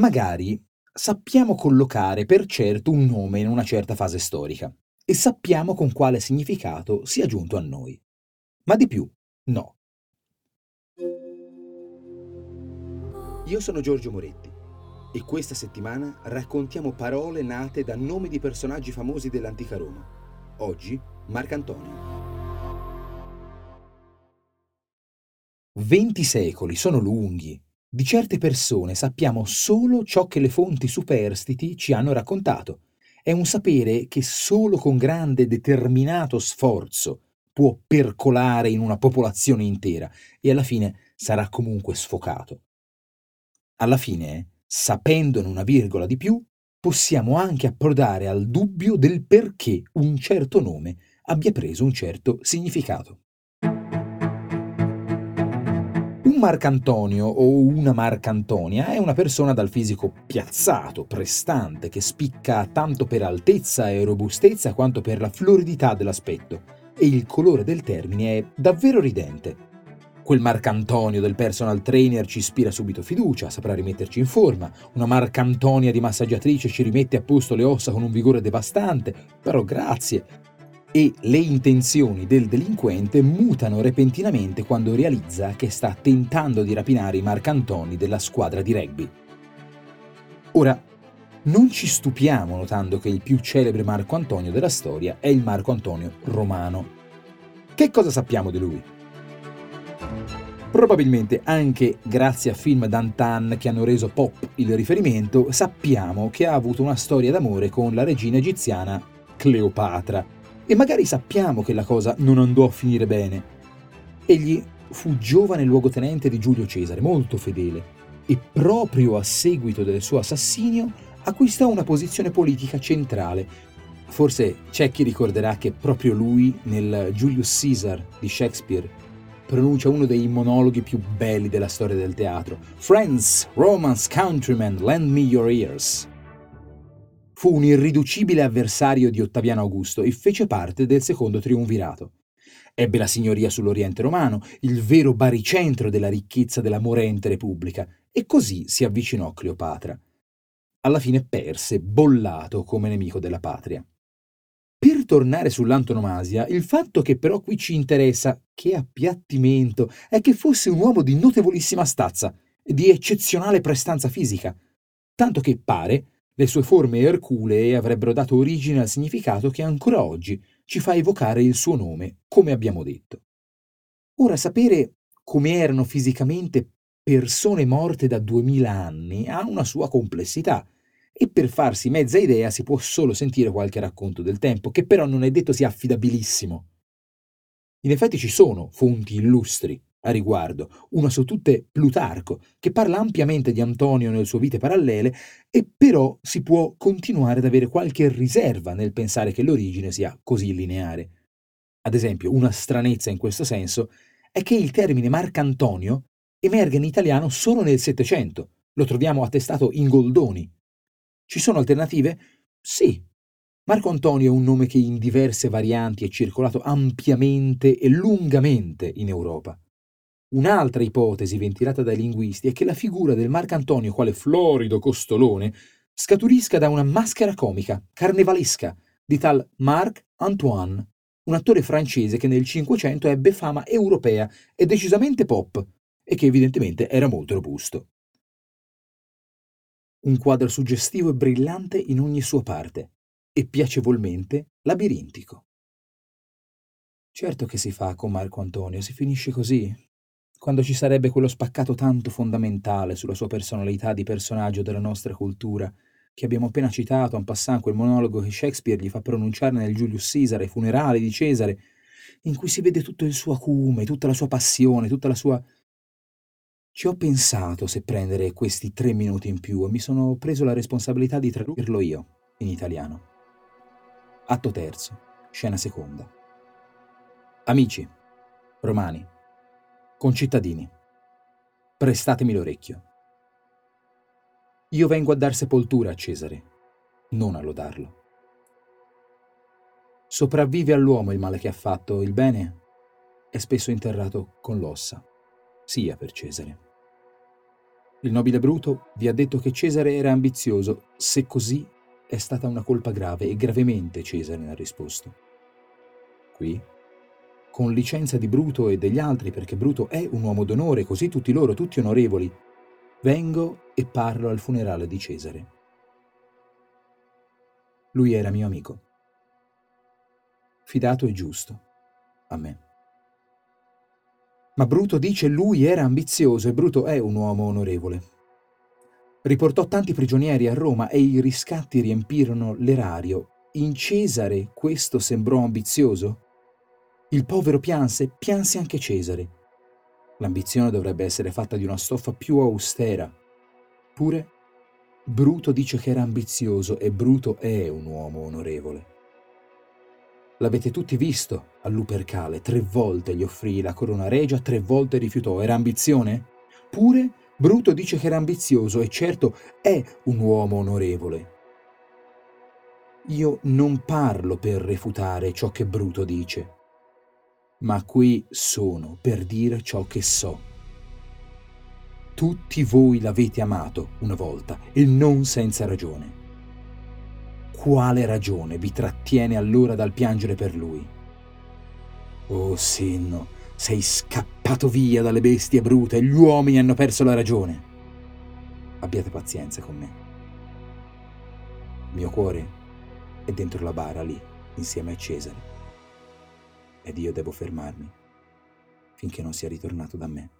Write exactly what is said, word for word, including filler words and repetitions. Magari sappiamo collocare per certo un nome in una certa fase storica e sappiamo con quale significato sia giunto a noi. Ma di più, no. Io sono Giorgio Moretti e questa settimana raccontiamo parole nate da nomi di personaggi famosi dell'antica Roma. Oggi, Marco Antonio. Venti secoli sono lunghi. Di certe persone sappiamo solo ciò che le fonti superstiti ci hanno raccontato. È un sapere che solo con grande determinato sforzo può percolare in una popolazione intera e alla fine sarà comunque sfocato. Alla fine, sapendone una virgola di più, possiamo anche approdare al dubbio del perché un certo nome abbia preso un certo significato. Un Marco Antonio o una Marco Antonia è una persona dal fisico piazzato, prestante, che spicca tanto per altezza e robustezza quanto per la floridità dell'aspetto, e il colore del termine è davvero ridente. Quel Marco Antonio del personal trainer ci ispira subito fiducia, saprà rimetterci in forma, una Marco Antonia di massaggiatrice ci rimette a posto le ossa con un vigore devastante, però grazie. E le intenzioni del delinquente mutano repentinamente quando realizza che sta tentando di rapinare i Marco Antoni della squadra di rugby. Ora, non ci stupiamo notando che il più celebre Marco Antonio della storia è il Marco Antonio romano. Che cosa sappiamo di lui? Probabilmente anche grazie a film d'antan che hanno reso pop il riferimento, sappiamo che ha avuto una storia d'amore con la regina egiziana Cleopatra. E magari sappiamo che la cosa non andò a finire bene. Egli fu giovane luogotenente di Giulio Cesare, molto fedele, e proprio a seguito del suo assassinio acquistò una posizione politica centrale. Forse c'è chi ricorderà che proprio lui, nel Julius Caesar di Shakespeare, pronuncia uno dei monologhi più belli della storia del teatro. "Friends, Romans, countrymen, lend me your ears." Fu un irriducibile avversario di Ottaviano Augusto e fece parte del secondo triumvirato. Ebbe la signoria sull'Oriente romano, il vero baricentro della ricchezza della morente Repubblica, e così si avvicinò a Cleopatra. Alla fine perse, bollato come nemico della patria. Per tornare sull'antonomasia, il fatto che però qui ci interessa, che appiattimento, è che fosse un uomo di notevolissima stazza, di eccezionale prestanza fisica, tanto che pare le sue forme erculee avrebbero dato origine al significato che ancora oggi ci fa evocare il suo nome, come abbiamo detto. Ora, sapere come erano fisicamente persone morte da duemila anni ha una sua complessità, e per farsi mezza idea si può solo sentire qualche racconto del tempo, che però non è detto sia affidabilissimo. In effetti ci sono fonti illustri a riguardo, una su tutte Plutarco, che parla ampiamente di Antonio nel suo Vite parallele, e però si può continuare ad avere qualche riserva nel pensare che l'origine sia così lineare. Ad esempio, una stranezza in questo senso è che il termine Marco Antonio emerga in italiano solo nel Settecento, lo troviamo attestato in Goldoni. Ci sono alternative? Sì. Marco Antonio è un nome che in diverse varianti è circolato ampiamente e lungamente in Europa. Un'altra ipotesi ventilata dai linguisti è che la figura del Marco Antonio quale florido costolone scaturisca da una maschera comica, carnevalesca, di tal Marc Antoine, un attore francese che nel Cinquecento ebbe fama europea e decisamente pop, e che evidentemente era molto robusto. Un quadro suggestivo e brillante in ogni sua parte, e piacevolmente labirintico. Certo che si fa con Marco Antonio, si finisce così, quando ci sarebbe quello spaccato tanto fondamentale sulla sua personalità di personaggio della nostra cultura, che abbiamo appena citato en passant quel monologo che Shakespeare gli fa pronunciare nel Julius Caesar, ai funerali di Cesare, in cui si vede tutto il suo acume, tutta la sua passione, tutta la sua... Ci ho pensato se prendere questi tre minuti in più e mi sono preso la responsabilità di tradurlo io, in italiano. Atto terzo, scena seconda. Amici, romani, concittadini, prestatemi l'orecchio. Io vengo a dar sepoltura a Cesare, non a lodarlo. Sopravvive all'uomo il male che ha fatto, il bene è spesso interrato con l'ossa, sia per Cesare. Il nobile Bruto vi ha detto che Cesare era ambizioso. Se così, è stata una colpa grave e gravemente Cesare ne ha risposto. Qui, con licenza di Bruto e degli altri, perché Bruto è un uomo d'onore, così tutti loro, tutti onorevoli, vengo e parlo al funerale di Cesare. Lui era mio amico, fidato e giusto a me. Ma Bruto dice lui era ambizioso e Bruto è un uomo onorevole. Riportò tanti prigionieri a Roma e i riscatti riempirono l'erario. In Cesare questo sembrò ambizioso? Il povero pianse, pianse anche Cesare. L'ambizione dovrebbe essere fatta di una stoffa più austera. Pure, Bruto dice che era ambizioso e Bruto è un uomo onorevole. L'avete tutti visto al Lupercale, tre volte gli offrì la corona regia, tre volte rifiutò. Era ambizione? Pure Bruto dice che era ambizioso e certo è un uomo onorevole. Io non parlo per refutare ciò che Bruto dice, ma qui sono per dire ciò che so. Tutti voi l'avete amato una volta e non senza ragione. Quale ragione vi trattiene allora dal piangere per lui? Oh senno, sei scappato via dalle bestie brute e gli uomini hanno perso la ragione. Abbiate pazienza con me. Il mio cuore è dentro la bara lì, insieme a Cesare. Ed io devo fermarmi finché non sia ritornato da me.